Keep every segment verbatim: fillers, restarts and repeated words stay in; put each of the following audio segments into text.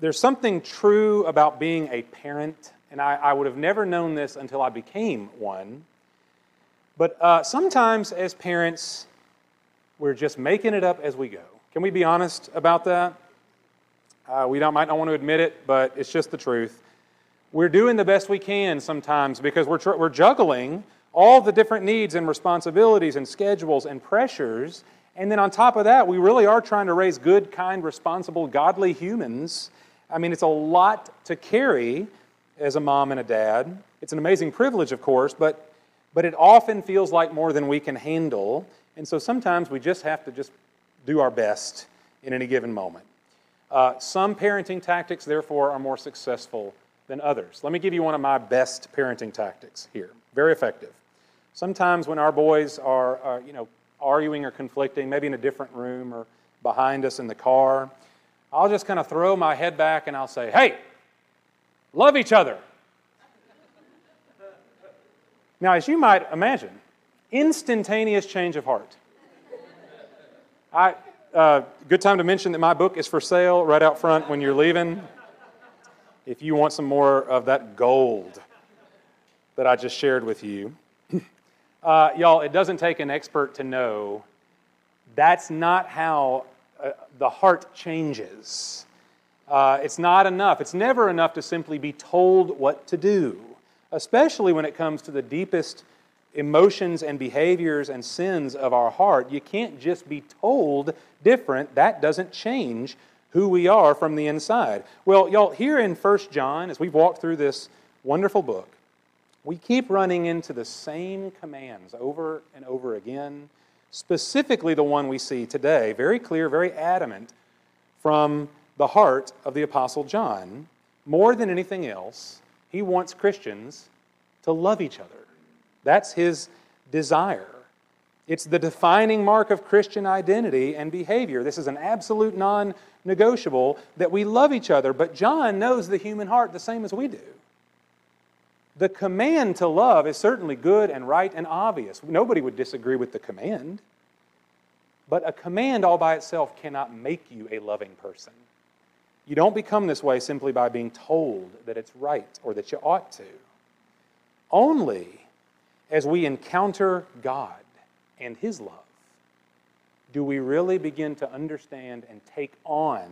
there's something true about being a parent, and I, I would have never known this until I became one. But uh, sometimes as parents, we're just making it up as we go. Can we be honest about that? Uh, we don't, might not want to admit it, but it's just the truth. We're doing the best we can sometimes because we're, tr- we're juggling all the different needs and responsibilities and schedules and pressures. And then on top of that, we really are trying to raise good, kind, responsible, godly humans. I mean, it's a lot to carry as a mom and a dad. It's an amazing privilege, of course, but, but it often feels like more than we can handle. And so sometimes we just have to just do our best in any given moment. Uh, some parenting tactics, therefore, are more successful than others. Let me give you one of my best parenting tactics here. Very effective. Sometimes when our boys are, are you know, arguing or conflicting, maybe in a different room or behind us in the car, I'll just kind of throw my head back and I'll say, "Hey, love each other." Now, as you might imagine, instantaneous change of heart. I... Uh, good time to mention that my book is for sale right out front when you're leaving. If you want some more of that gold that I just shared with you. Uh, y'all, it doesn't take an expert to know that's not how uh, the heart changes. Uh, it's not enough. It's never enough to simply be told what to do, especially when it comes to the deepest emotions and behaviors and sins of our heart. You can't just be told different. That doesn't change who we are from the inside. Well, y'all, here in First John, as we've walked through this wonderful book, we keep running into the same commands over and over again, specifically the one we see today, very clear, very adamant, from the heart of the Apostle John. More than anything else, he wants Christians to love each other. That's his desire. It's the defining mark of Christian identity and behavior. This is an absolute non-negotiable that we love each other, but John knows the human heart the same as we do. The command to love is certainly good and right and obvious. Nobody would disagree with the command, but a command all by itself cannot make you a loving person. You don't become this way simply by being told that it's right or that you ought to. Only as we encounter God and His love, do we really begin to understand and take on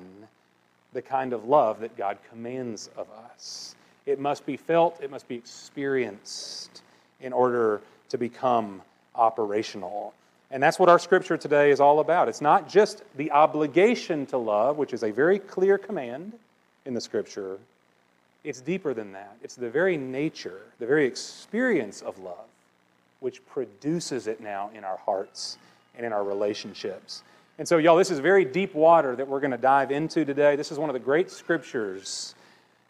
the kind of love that God commands of us? It must be felt, it must be experienced in order to become operational. And that's what our scripture today is all about. It's not just the obligation to love, which is a very clear command in the scripture. It's deeper than that. It's the very nature, the very experience of love, which produces it now in our hearts and in our relationships. And so, y'all, this is very deep water that we're going to dive into today. This is one of the great scriptures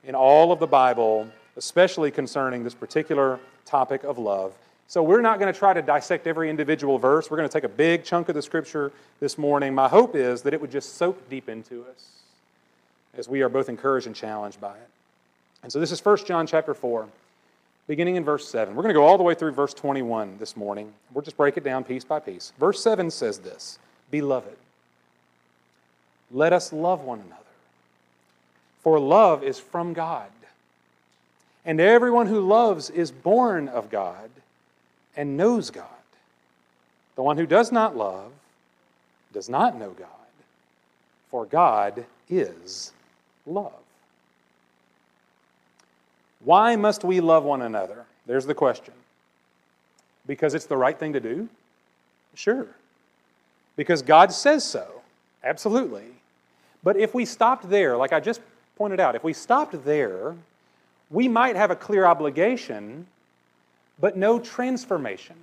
in all of the Bible, especially concerning this particular topic of love. So we're not going to try to dissect every individual verse. We're going to take a big chunk of the scripture this morning. My hope is that it would just soak deep into us as we are both encouraged and challenged by it. And so this is First John chapter four. Beginning in verse seven. We're going to go all the way through verse twenty-one this morning. We'll just break it down piece by piece. Verse seven says this, "Beloved, let us love one another, for love is from God, and everyone who loves is born of God and knows God. The one who does not love does not know God, for God is love." Why must we love one another? There's the question. Because it's the right thing to do? Sure. Because God says so? Absolutely. But if we stopped there, like I just pointed out, if we stopped there, we might have a clear obligation, but no transformation.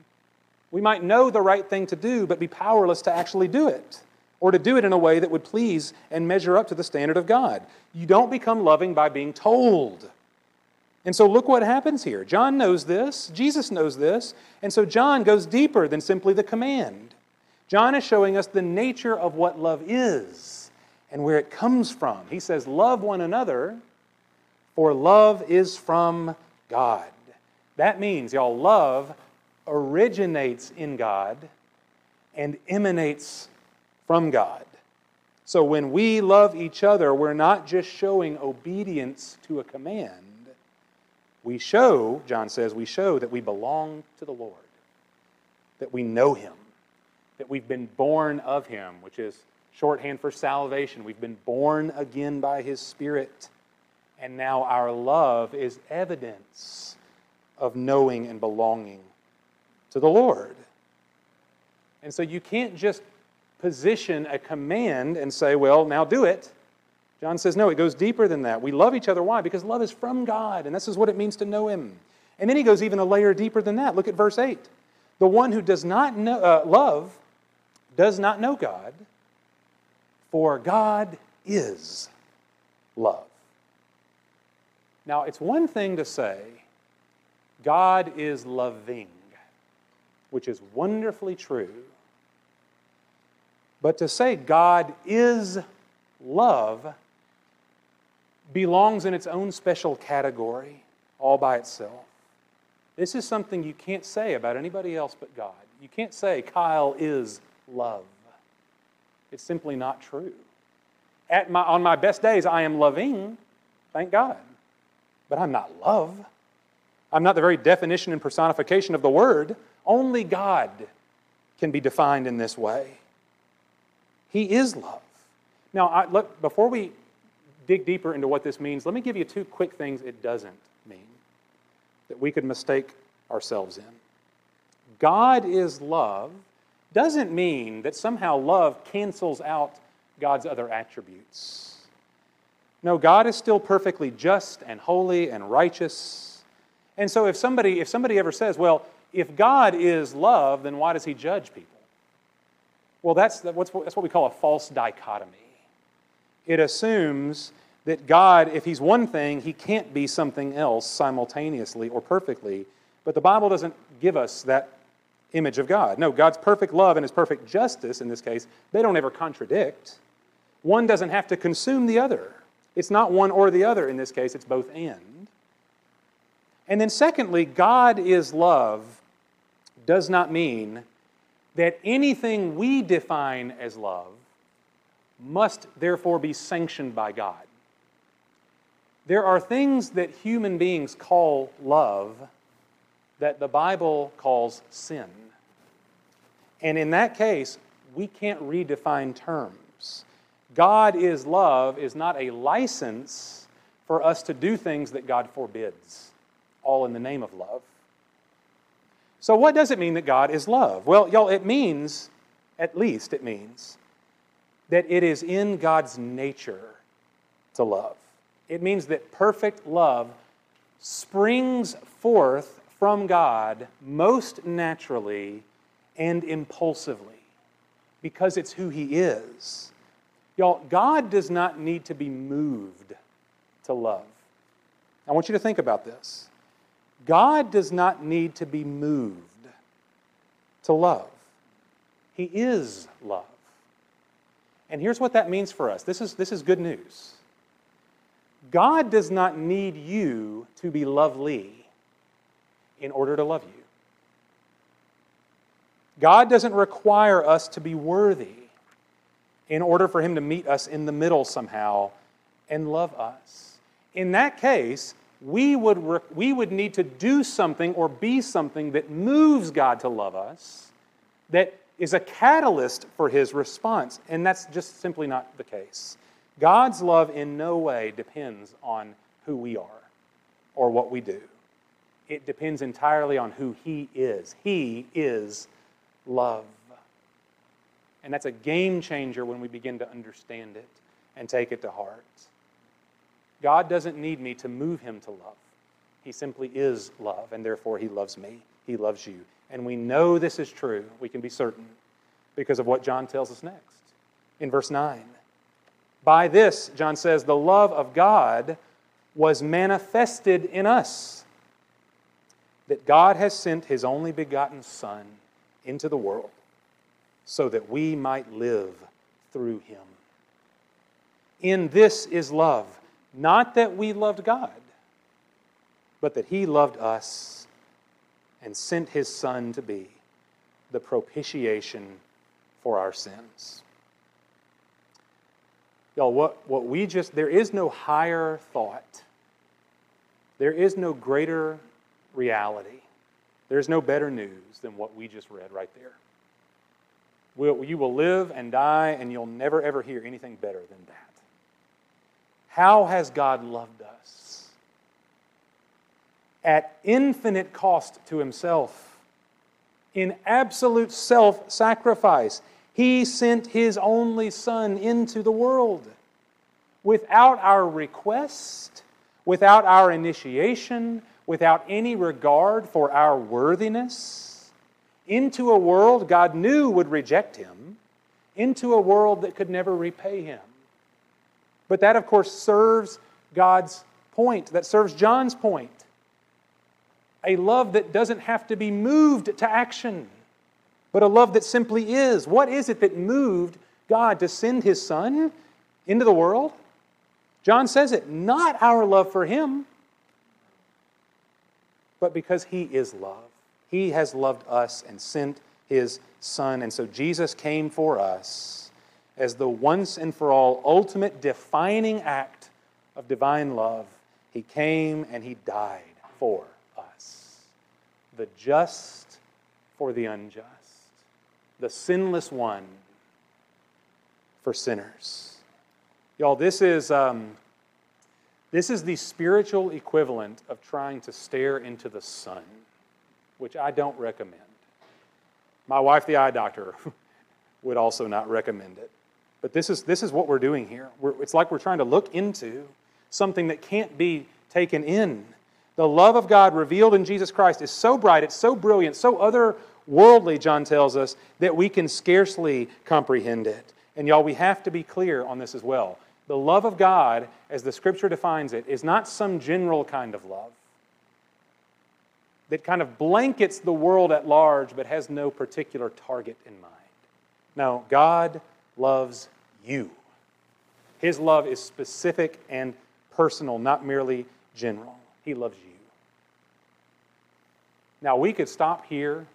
We might know the right thing to do, but be powerless to actually do it, or to do it in a way that would please and measure up to the standard of God. You don't become loving by being told. And so look what happens here. John knows this. Jesus knows this. And so John goes deeper than simply the command. John is showing us the nature of what love is and where it comes from. He says, "Love one another, for love is from God." That means, y'all, love originates in God and emanates from God. So when we love each other, we're not just showing obedience to a command. We show, John says, we show that we belong to the Lord, that we know Him, that we've been born of Him, which is shorthand for salvation. We've been born again by His Spirit, and now our love is evidence of knowing and belonging to the Lord. And so you can't just position a command and say, well, now do it. John says, no, it goes deeper than that. We love each other. Why? Because love is from God, and this is what it means to know Him. And then he goes even a layer deeper than that. Look at verse eight. The one who does not know, uh, love does not know God, for God is love. Now, it's one thing to say, God is loving, which is wonderfully true. But to say God is love belongs in its own special category all by itself. This is something you can't say about anybody else but God. You can't say Kyle is love. It's simply not true. At my, on my best days, I am loving, thank God. But I'm not love. I'm not the very definition and personification of the word. Only God can be defined in this way. He is love. Now, I, look, before we dig deeper into what this means, let me give you two quick things it doesn't mean that we could mistake ourselves in. God is love doesn't mean that somehow love cancels out God's other attributes. No, God is still perfectly just and holy and righteous. And so if somebody, if somebody ever says, well, if God is love, then why does He judge people? Well, that's, that's what we call a false dichotomy. It assumes that God, if He's one thing, He can't be something else simultaneously or perfectly. But the Bible doesn't give us that image of God. No, God's perfect love and His perfect justice, in this case, they don't ever contradict. One doesn't have to consume the other. It's not one or the other in this case, it's both and. And then secondly, God is love does not mean that anything we define as love must therefore be sanctioned by God. There are things that human beings call love that the Bible calls sin. And in that case, we can't redefine terms. God is love is not a license for us to do things that God forbids, all in the name of love. So what does it mean that God is love? Well, y'all, it means, at least it means, that it is in God's nature to love. It means that perfect love springs forth from God most naturally and impulsively because it's who He is. Y'all, God does not need to be moved to love. I want you to think about this. God does not need to be moved to love. He is love. And here's what that means for us. This is, this is good news. God does not need you to be lovely in order to love you. God doesn't require us to be worthy in order for Him to meet us in the middle somehow and love us. In that case, we would, we would need to do something or be something that moves God to love us, that is a catalyst for His response, and that's just simply not the case. God's love in no way depends on who we are or what we do. It depends entirely on who He is. He is love. And that's a game changer when we begin to understand it and take it to heart. God doesn't need me to move Him to love. He simply is love, and therefore He loves me. He loves you. And we know this is true. We can be certain because of what John tells us next. In verse nine, by this, John says, the love of God was manifested in us, that God has sent His only begotten Son into the world so that we might live through Him. In this is love, not that we loved God, but that He loved us and sent His Son to be the propitiation for our sins. Y'all, what, what we just, there is no higher thought. There is no greater reality. There's no better news than what we just read right there. We'll, you will live and die, and you'll never ever hear anything better than that. How has God loved us? At infinite cost to Himself, in absolute self-sacrifice, He sent His only Son into the world. Without our request, without our initiation, without any regard for our worthiness, into a world God knew would reject Him, into a world that could never repay Him. But that, of course, serves God's point. That serves John's point. A love that doesn't have to be moved to action, but a love that simply is. What is it that moved God to send His Son into the world? John says it, not our love for Him, but because He is love. He has loved us and sent His Son. And so Jesus came for us as the once and for all ultimate defining act of divine love. He came and He died for us. The just for the unjust. The sinless one for sinners. Y'all, this is, um, this is the spiritual equivalent of trying to stare into the sun, which I don't recommend. My wife, the eye doctor, would also not recommend it. But this is, this is what we're doing here. We're, it's like we're trying to look into something that can't be taken in. The love of God revealed in Jesus Christ is so bright, it's so brilliant, so otherworldly, John tells us, that we can scarcely comprehend it. And y'all, we have to be clear on this as well. The love of God, as the Scripture defines it, is not some general kind of love that kind of blankets the world at large but has no particular target in mind. No, God loves you. His love is specific and personal, not merely general. He loves you. Now, we could stop here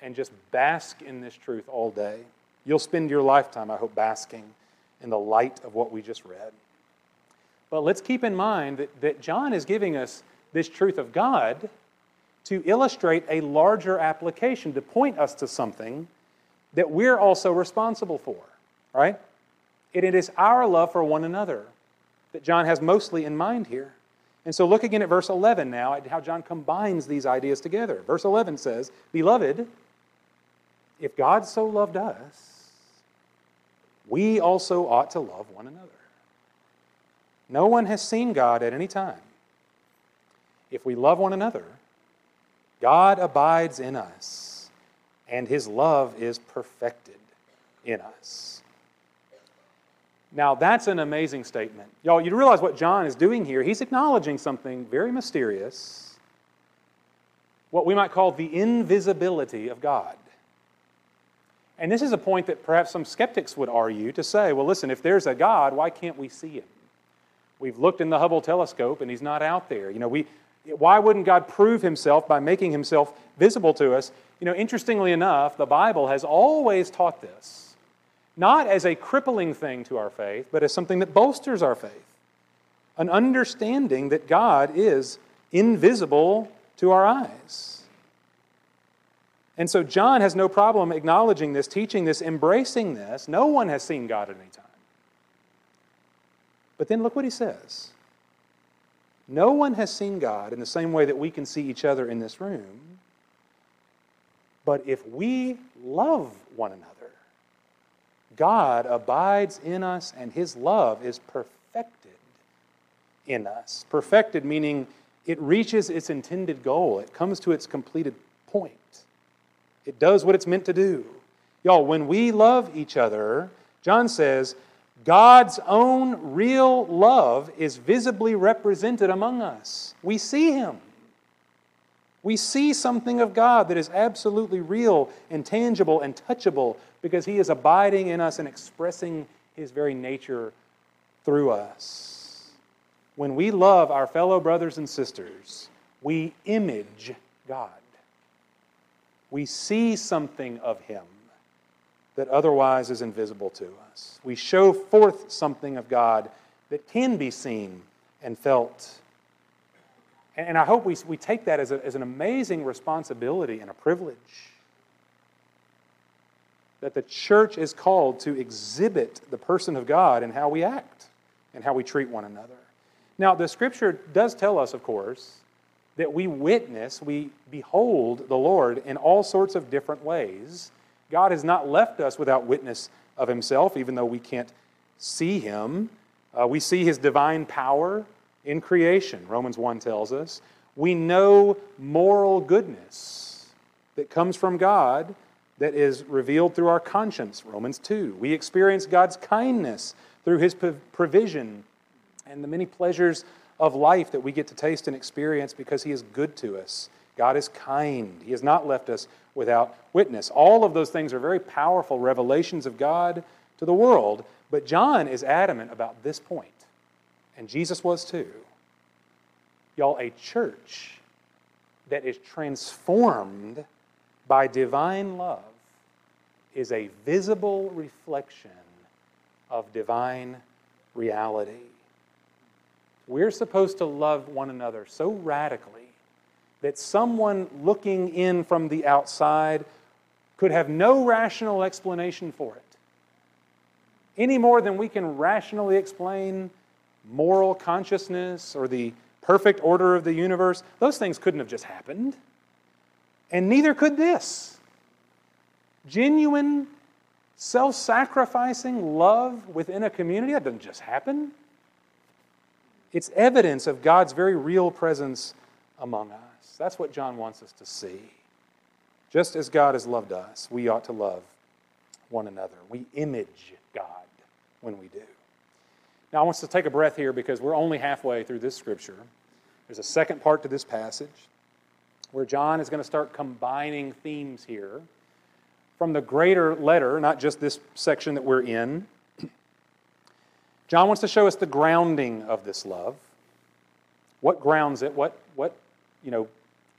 and just bask in this truth all day. You'll spend your lifetime, I hope, basking in the light of what we just read. But let's keep in mind that, that John is giving us this truth of God to illustrate a larger application, to point us to something that we're also responsible for, right? And it is our love for one another that John has mostly in mind here. And so look again at verse eleven now, at how John combines these ideas together. Verse eleven says, "Beloved, if God so loved us, we also ought to love one another. No one has seen God at any time. If we love one another, God abides in us, and His love is perfected in us." Now, that's an amazing statement. Y'all, you realize what John is doing here. He's acknowledging something very mysterious, what we might call the invisibility of God. And this is a point that perhaps some skeptics would argue to say, well, listen, if there's a God, why can't we see Him? We've looked in the Hubble telescope and He's not out there. You know, we, why wouldn't God prove Himself by making Himself visible to us? You know, interestingly enough, the Bible has always taught this, not as a crippling thing to our faith, but as something that bolsters our faith, an understanding that God is invisible to our eyes. And so John has no problem acknowledging this, teaching this, embracing this. No one has seen God at any time. But then look what he says. No one has seen God in the same way that we can see each other in this room. But if we love one another, God abides in us and His love is perfected in us. Perfected meaning it reaches its intended goal. It comes to its completed point. It does what it's meant to do. Y'all, when we love each other, John says, God's own real love is visibly represented among us. We see Him. We see something of God that is absolutely real and tangible and touchable because He is abiding in us and expressing His very nature through us. When we love our fellow brothers and sisters, we image God. We see something of Him that otherwise is invisible to us. We show forth something of God that can be seen and felt. And I hope we, we take that as, a, as an amazing responsibility and a privilege, that the church is called to exhibit the person of God in how we act and how we treat one another. Now, the Scripture does tell us, of course, that we witness, we behold the Lord in all sorts of different ways. God has not left us without witness of Himself, even though we can't see Him. Uh, we see His divine power in creation, Romans one tells us. We know moral goodness that comes from God that is revealed through our conscience, Romans two. We experience God's kindness through His provision and the many pleasures of life that we get to taste and experience because He is good to us. God is kind. He has not left us without witness. All of those things are very powerful revelations of God to the world, but John is adamant about this point, and Jesus was too. Y'all, a church that is transformed by divine love is a visible reflection of divine reality. We're supposed to love one another so radically that someone looking in from the outside could have no rational explanation for it, any more than we can rationally explain moral consciousness or the perfect order of the universe. Those things couldn't have just happened. And neither could this. Genuine, self-sacrificing love within a community, that doesn't just happen. It's evidence of God's very real presence among us. That's what John wants us to see. Just as God has loved us, we ought to love one another. We image God when we do. Now, I want us to take a breath here because we're only halfway through this scripture. There's a second part to this passage where John is going to start combining themes here from the greater letter, not just this section that we're in. John wants to show us the grounding of this love. What grounds it, what, what you know,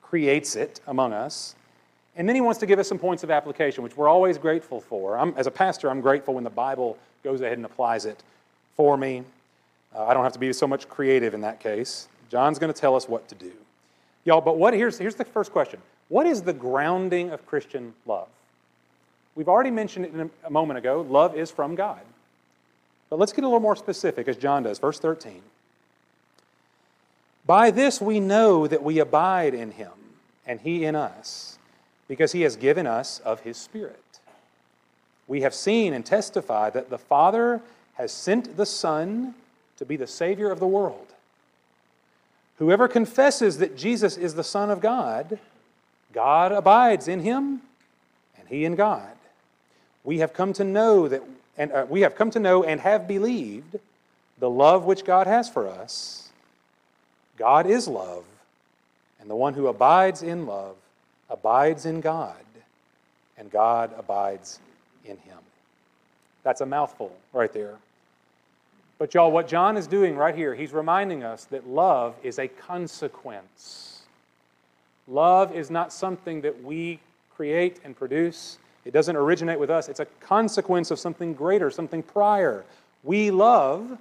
creates it among us. And then he wants to give us some points of application, which we're always grateful for. I'm, as a pastor, I'm grateful when the Bible goes ahead and applies it for me. Uh, I don't have to be so much creative in that case. John's going to tell us what to do. Y'all, but what, here's, here's the first question. What is the grounding of Christian love? We've already mentioned it in a, a moment ago. Love is from God. But let's get a little more specific, as John does. Verse thirteen. By this we know that we abide in Him, and He in us, because He has given us of His Spirit. We have seen and testified that the Father has sent the Son to be the Savior of the world. Whoever confesses that Jesus is the Son of God, God abides in Him, and He in God. We have come to know that And uh, we have come to know and have believed the love which God has for us. God is love, and the one who abides in love abides in God, and God abides in Him. That's a mouthful right there. But y'all, what John is doing right here, he's reminding us that love is a consequence. Love is not something that we create and produce. It doesn't originate with us. It's a consequence of something greater, something prior. We love,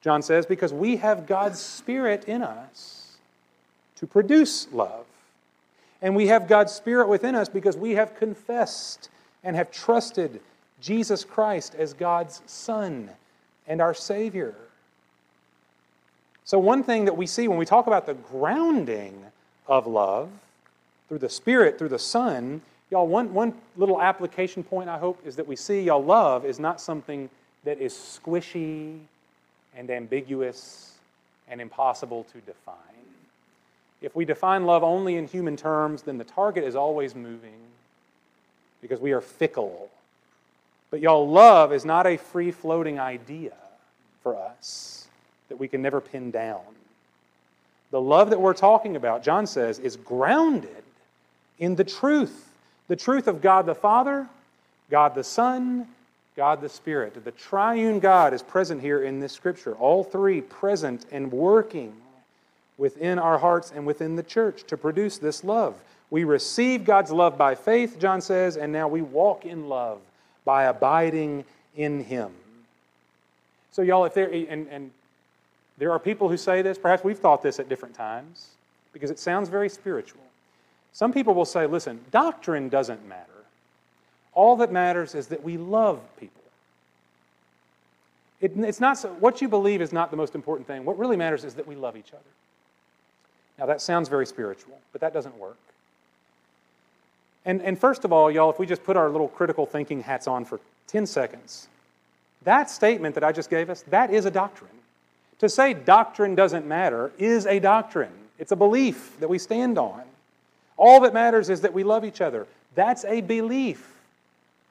John says, because we have God's Spirit in us to produce love. And we have God's Spirit within us because we have confessed and have trusted Jesus Christ as God's Son and our Savior. So one thing that we see when we talk about the grounding of love through the Spirit, through the Son, y'all, one, one little application point, I hope, is that we see, y'all, love is not something that is squishy and ambiguous and impossible to define. If we define love only in human terms, then the target is always moving because we are fickle. But y'all, love is not a free-floating idea for us that we can never pin down. The love that we're talking about, John says, is grounded in the truth. The truth of God the Father, God the Son, God the Spirit. The triune God is present here in this Scripture. All three present and working within our hearts and within the church to produce this love. We receive God's love by faith, John says, and now we walk in love by abiding in him. So y'all, if there, and, and there are people who say this, perhaps we've thought this at different times, because it sounds very spiritual. Some people will say, listen, doctrine doesn't matter. All that matters is that we love people. It, it's not so, what you believe is not the most important thing. What really matters is that we love each other. Now that sounds very spiritual, but that doesn't work. And, and first of all, y'all, if we just put our little critical thinking hats on for ten seconds, that statement that I just gave us, that is a doctrine. To say doctrine doesn't matter is a doctrine. It's a belief that we stand on. All that matters is that we love each other. That's a belief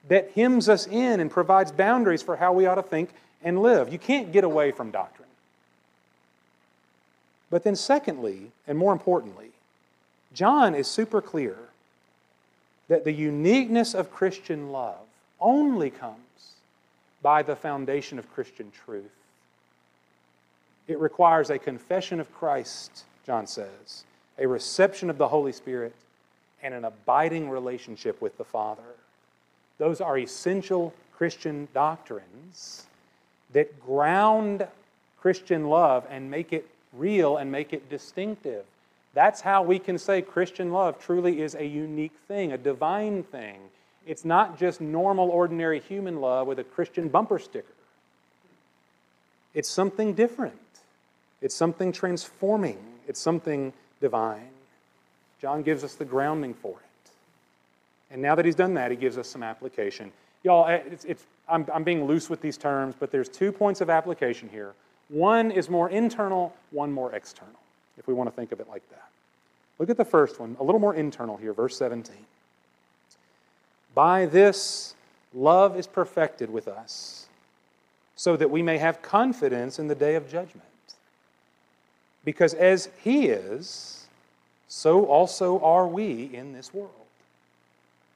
that hems us in and provides boundaries for how we ought to think and live. You can't get away from doctrine. But then secondly, and more importantly, John is super clear that the uniqueness of Christian love only comes by the foundation of Christian truth. It requires a confession of Christ, John says, a reception of the Holy Spirit, and an abiding relationship with the Father. Those are essential Christian doctrines that ground Christian love and make it real and make it distinctive. That's how we can say Christian love truly is a unique thing, a divine thing. It's not just normal, ordinary human love with a Christian bumper sticker. It's something different. It's something transforming. It's something divine. John gives us the grounding for it. And now that he's done that, he gives us some application. Y'all, it's, it's, I'm, I'm being loose with these terms, but there's two points of application here. One is more internal, one more external, if we want to think of it like that. Look at the first one, a little more internal here, verse seventeen. By this, love is perfected with us, so that we may have confidence in the day of judgment. Because as he is, so also are we in this world.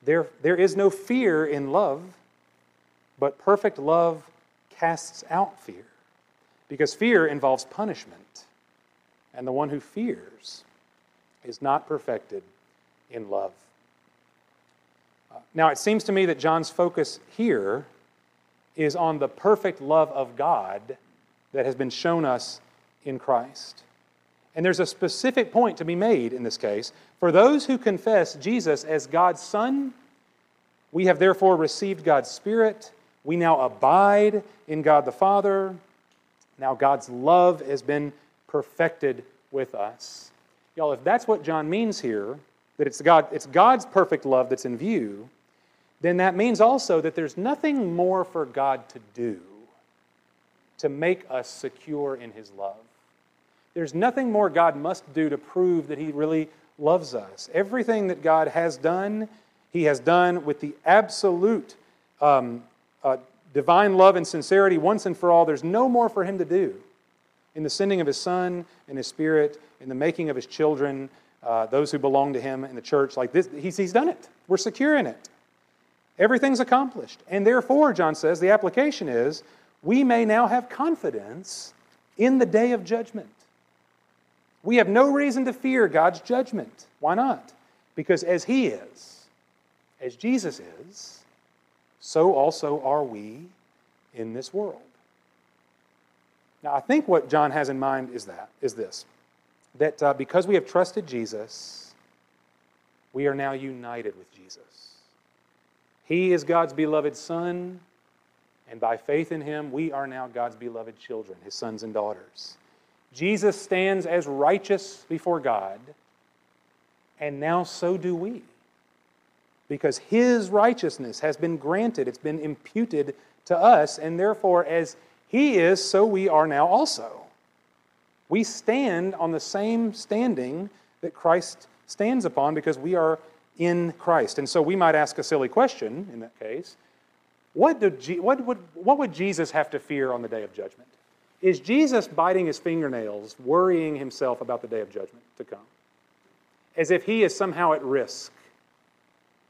There, there is no fear in love, but perfect love casts out fear. Because fear involves punishment, and the one who fears is not perfected in love. Uh, now, it seems to me that John's focus here is on the perfect love of God that has been shown us in Christ. And there's a specific point to be made in this case. For those who confess Jesus as God's Son, we have therefore received God's Spirit. We now abide in God the Father. Now God's love has been perfected with us. Y'all, if that's what John means here, that it's, God, it's God's perfect love that's in view, then that means also that there's nothing more for God to do to make us secure in his love. There's nothing more God must do to prove that he really loves us. Everything that God has done, he has done with the absolute um, uh, divine love and sincerity once and for all. There's no more for him to do in the sending of his Son and his Spirit, in the making of his children, uh, those who belong to him in the church. Like this, he's, he's done it. We're secure in it. Everything's accomplished. And therefore, John says, the application is, we may now have confidence in the day of judgment. We have no reason to fear God's judgment. Why not? Because as he is, as Jesus is, so also are we in this world. Now, I think what John has in mind is that, is this, that uh, because we have trusted Jesus, we are now united with Jesus. He is God's beloved Son, and by faith in him, we are now God's beloved children, his sons and daughters. Jesus stands as righteous before God, and now so do we. Because his righteousness has been granted, it's been imputed to us, and therefore as he is, so we are now also. We stand on the same standing that Christ stands upon because we are in Christ. And so we might ask a silly question in that case. What, do Je- what, would, what would Jesus have to fear on the day of judgment? Is Jesus biting his fingernails, worrying himself about the day of judgment to come? As if he is somehow at risk?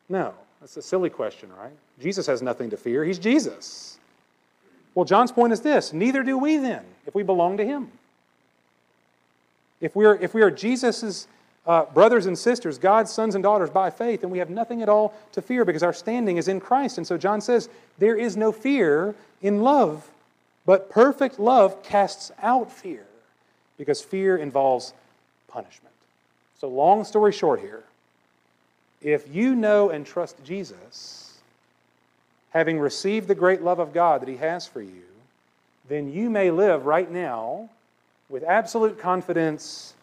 No, that's a silly question, right? Jesus has nothing to fear. He's Jesus. Well, John's point is this, neither do we then, if we belong to him. If we are, if we are Jesus' Uh, brothers and sisters, God's sons and daughters by faith, and we have nothing at all to fear because our standing is in Christ. And so John says, there is no fear in love, but perfect love casts out fear because fear involves punishment. So long story short here, if you know and trust Jesus, having received the great love of God that He has for you, then you may live right now with absolute confidence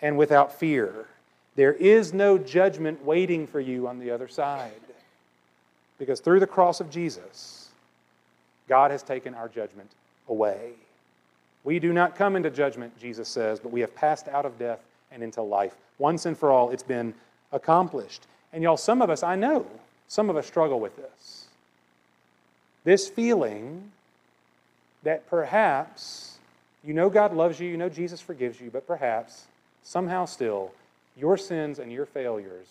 and without fear. There is no judgment waiting for you on the other side. Because through the cross of Jesus, God has taken our judgment away. We do not come into judgment, Jesus says, but we have passed out of death and into life. Once and for all, it's been accomplished. And y'all, some of us, I know, some of us struggle with this. This feeling that perhaps, you know God loves you, you know Jesus forgives you, but perhaps somehow still, your sins and your failures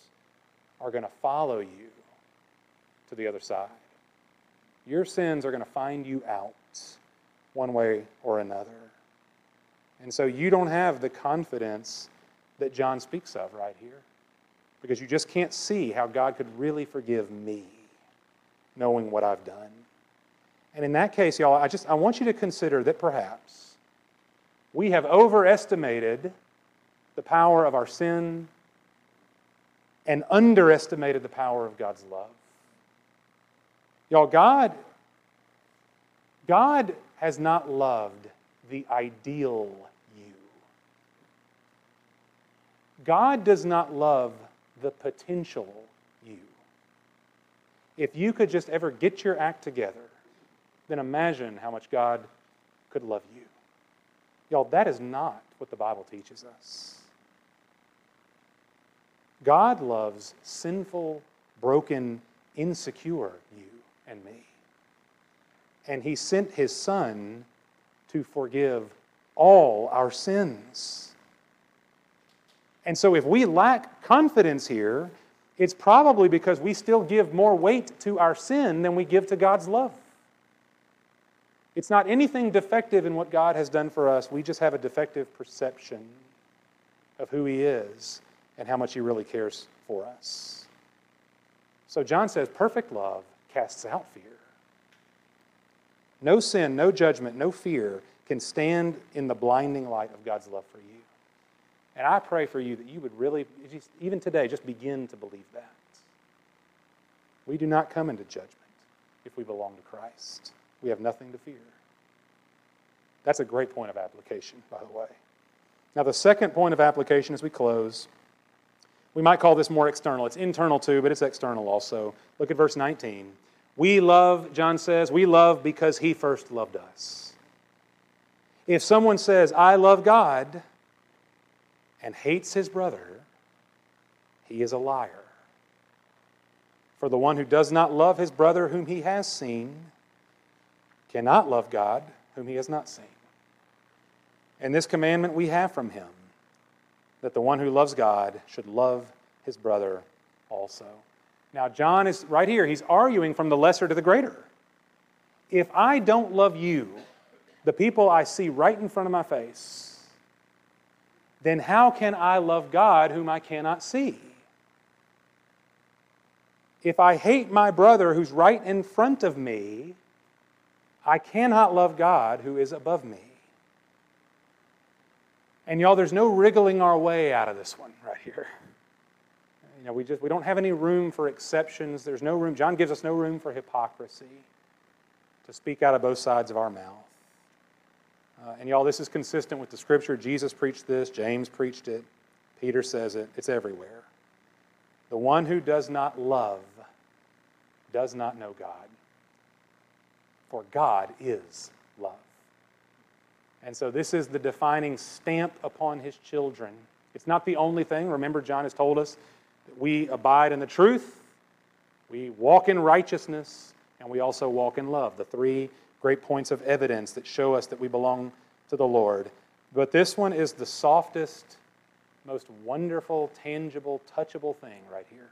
are going to follow you to the other side. Your sins are going to find you out one way or another. And so you don't have the confidence that John speaks of right here, because you just can't see how God could really forgive me knowing what I've done. And in that case, y'all, I just I want you to consider that perhaps we have overestimated the power of our sin and underestimated the power of God's love. Y'all, God, God has not loved the ideal you. God does not love the potential you. If you could just ever get your act together, then imagine how much God could love you. Y'all, that is not what the Bible teaches us. God loves sinful, broken, insecure you and me. And He sent His Son to forgive all our sins. And so if we lack confidence here, it's probably because we still give more weight to our sin than we give to God's love. It's not anything defective in what God has done for us. We just have a defective perception of who He is and how much He really cares for us. So John says, perfect love casts out fear. No sin, no judgment, no fear can stand in the blinding light of God's love for you. And I pray for you that you would really, even today, just begin to believe that. We do not come into judgment if we belong to Christ. We have nothing to fear. That's a great point of application, by the way. Now, the second point of application as we close, we might call this more external. It's internal too, but it's external also. Look at verse nineteen. We love, John says, we love because He first loved us. If someone says, I love God, and hates his brother, he is a liar. For the one who does not love his brother whom he has seen cannot love God whom he has not seen. And this commandment we have from Him, that the one who loves God should love his brother also. Now, John is right here. He's arguing from the lesser to the greater. If I don't love you, the people I see right in front of my face, then how can I love God whom I cannot see? If I hate my brother who's right in front of me, I cannot love God who is above me. And y'all, there's no wriggling our way out of this one right here. You know, we just we don't have any room for exceptions. There's no room. John gives us no room for hypocrisy, to speak out of both sides of our mouth. Uh, and y'all, this is consistent with the Scripture. Jesus preached this. James preached it. Peter says it. It's everywhere. The one who does not love does not know God, for God is love. And so this is the defining stamp upon His children. It's not the only thing. Remember, John has told us that we abide in the truth, we walk in righteousness, and we also walk in love. The three great points of evidence that show us that we belong to the Lord. But this one is the softest, most wonderful, tangible, touchable thing right here.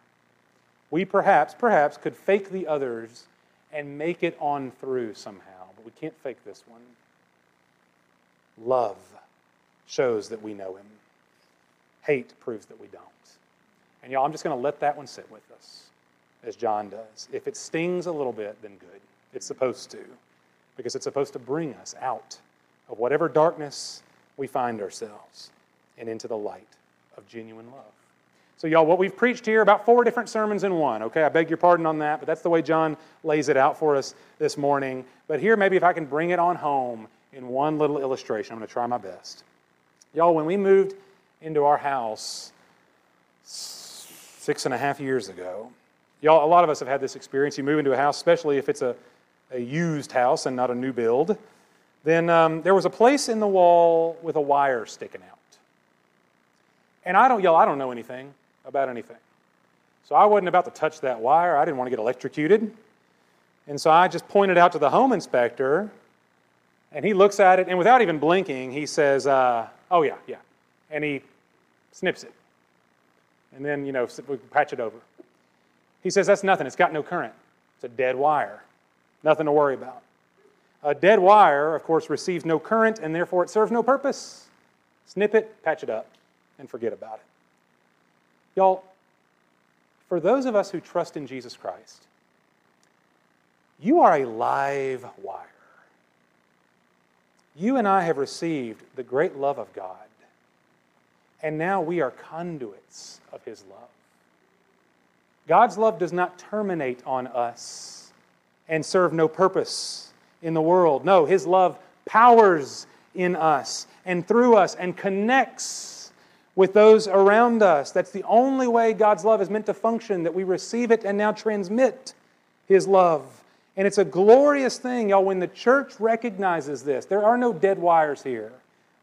We perhaps, perhaps could fake the others and make it on through somehow, but we can't fake this one. Love shows that we know Him. hate proves that we don't. And y'all, I'm just going to let that one sit with us, as John does. If it stings a little bit, then good. It's supposed to, because it's supposed to bring us out of whatever darkness we find ourselves and into the light of genuine love. So y'all, what we've preached here, about four different sermons in one, okay? I beg your pardon on that, but that's the way John lays it out for us this morning. But here, maybe if I can bring it on home in one little illustration, I'm going to try my best. Y'all, when we moved into our house six and a half years ago, y'all, a lot of us have had this experience. You move into a house, especially if it's a, a used house and not a new build, then um, there was a place in the wall with a wire sticking out. And I don't, y'all, I don't know anything about anything. So I wasn't about to touch that wire. I didn't want to get electrocuted. And so I just pointed out to the home inspector, and he looks at it, and without even blinking, he says, uh, oh yeah, yeah. And he snips it. And then, you know, we patch it over. He says, that's nothing. It's got no current. It's a dead wire. Nothing to worry about. A dead wire, of course, receives no current, and therefore it serves no purpose. Snip it, patch it up, and forget about it. Y'all, for those of us who trust in Jesus Christ, you are a live wire. You and I have received the great love of God, and now we are conduits of His love. God's love does not terminate on us and serve no purpose in the world. No, His love powers in us and through us and connects with those around us. That's the only way God's love is meant to function, that we receive it and now transmit His love. And it's a glorious thing, y'all, when the church recognizes this. There are no dead wires here.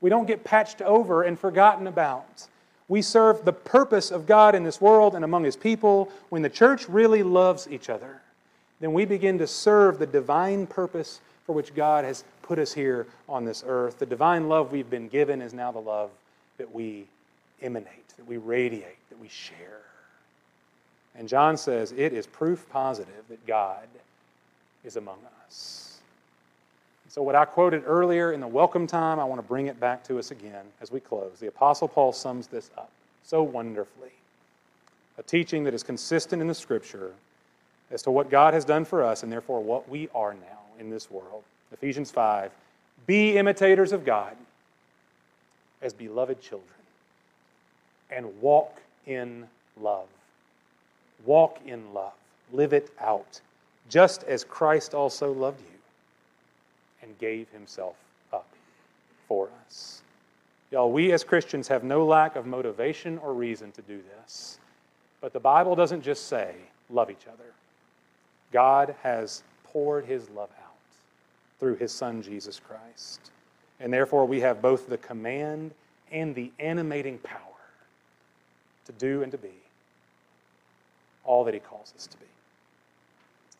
We don't get patched over and forgotten about. We serve the purpose of God in this world and among His people. When the church really loves each other, then we begin to serve the divine purpose for which God has put us here on this earth. The divine love we've been given is now the love that we emanate, that we radiate, that we share. And John says it is proof positive that God is among us. So what I quoted earlier in the welcome time, I want to bring it back to us again as we close. The Apostle Paul sums this up so wonderfully. A teaching that is consistent in the Scripture as to what God has done for us and therefore what we are now in this world. Ephesians five, be imitators of God as beloved children, and walk in love. Walk in love. Live it out. Just as Christ also loved you and gave Himself up for us. Y'all, we as Christians have no lack of motivation or reason to do this. But the Bible doesn't just say, love each other. God has poured His love out through His Son, Jesus Christ. And therefore, we have both the command and the animating power to do and to be all that He calls us to be.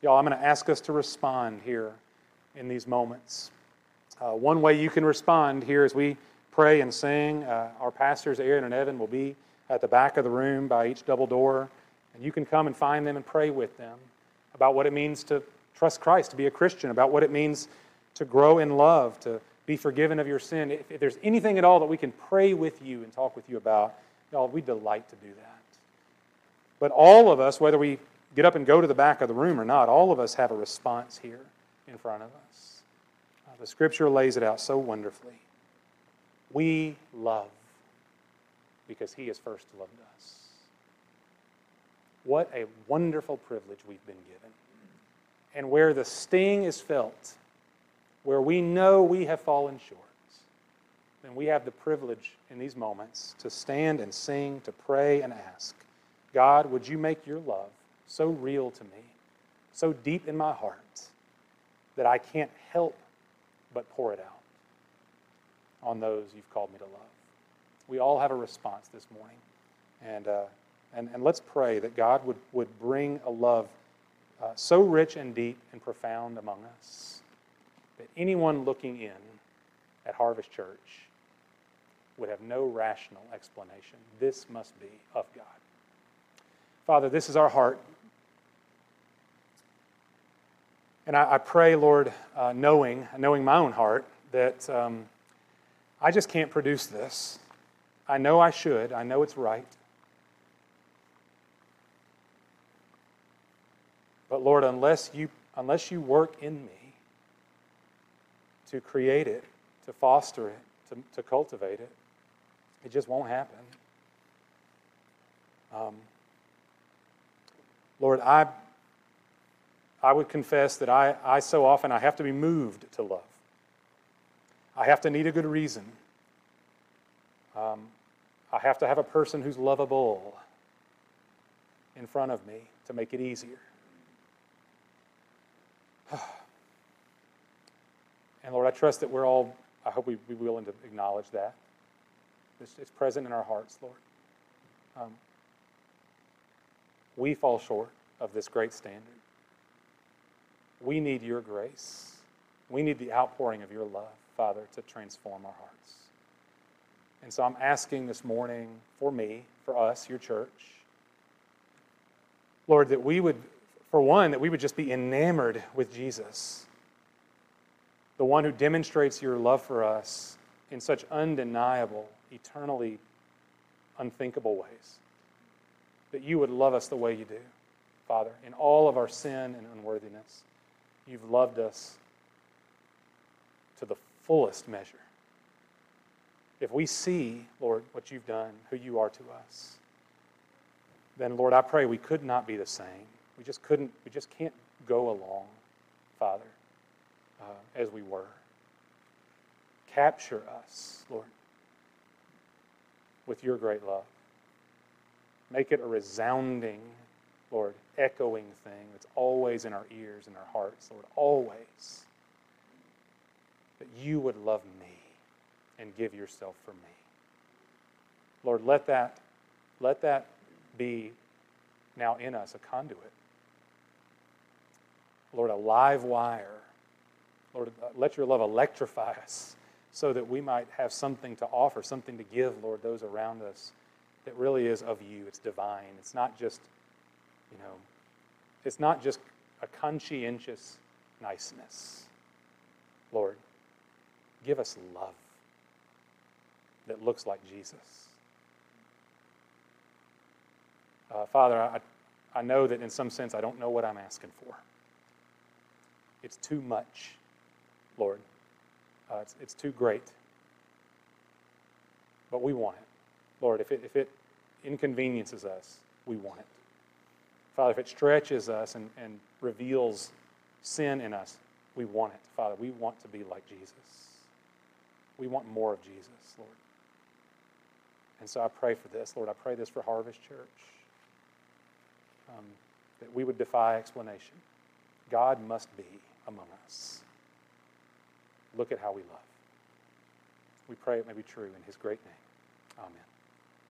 Y'all, I'm going to ask us to respond here in these moments. Uh, one way you can respond here as we pray and sing, uh, our pastors, Aaron and Evan, will be at the back of the room by each double door, and you can come and find them and pray with them about what it means to trust Christ, to be a Christian, about what it means to grow in love, to be forgiven of your sin. If, if there's anything at all that we can pray with you and talk with you about, y'all, we delight to do that. But all of us, whether we get up and go to the back of the room or not, all of us have a response here in front of us. Uh, the Scripture lays it out so wonderfully. We love because He has first loved us. What a wonderful privilege we've been given. And where the sting is felt, where we know we have fallen short, then we have the privilege in these moments to stand and sing, to pray and ask, God, would you make your love so real to me, so deep in my heart, that I can't help but pour it out on those you've called me to love. We all have a response this morning. And, uh, and, and let's pray that God would, would bring a love uh, so rich and deep and profound among us that anyone looking in at Harvest Church would have no rational explanation. This must be of God. Father, this is our heart. And I, I pray, Lord, uh, knowing, knowing my own heart, that um, I just can't produce this. I know I should. I know it's right. But Lord, unless you, unless you work in me to create it, to foster it, to, to cultivate it, it just won't happen. Um, Lord, I, I would confess that I, I so often, I have to be moved to love. I have to need a good reason. Um, I have to have a person who's lovable in front of me to make it easier. And Lord, I trust that we're all, I hope we be willing to acknowledge that. It's, it's present in our hearts, Lord. Um, we fall short of this great standard. We need your grace. We need the outpouring of your love, Father, to transform our hearts. And so I'm asking this morning for me, for us, your church, Lord, that we would, for one, that we would just be enamored with Jesus, the one who demonstrates your love for us in such undeniable, eternally unthinkable ways, that you would love us the way you do, Father, in all of our sin and unworthiness. You've loved us to the fullest measure. If we see, Lord, what you've done, who you are to us, then, Lord, I pray we could not be the same. We just couldn't, we just can't go along, Father, uh, as we were. Capture us, Lord, with your great love. Make it a resounding, Lord, echoing thing that's always in our ears and our hearts, Lord, always. That you would love me and give yourself for me. Lord, let that, let that be now in us a conduit. Lord, a live wire. Lord, let your love electrify us so that we might have something to offer, something to give, Lord, those around us that really is of you. It's divine. It's not just, you know, it's not just a conscientious niceness. Lord, give us love that looks like Jesus. Uh, Father, I, I know that in some sense I don't know what I'm asking for. It's too much, Lord. Uh, it's, it's too great. But we want it. Lord, if it, if it inconveniences us, we want it. Father, if it stretches us and, and reveals sin in us, we want it. Father, we want to be like Jesus. We want more of Jesus, Lord. And so I pray for this, Lord. I pray this for Harvest Church. Um, that we would defy explanation. God must be among us. Look at how we love. We pray it may be true in his great name.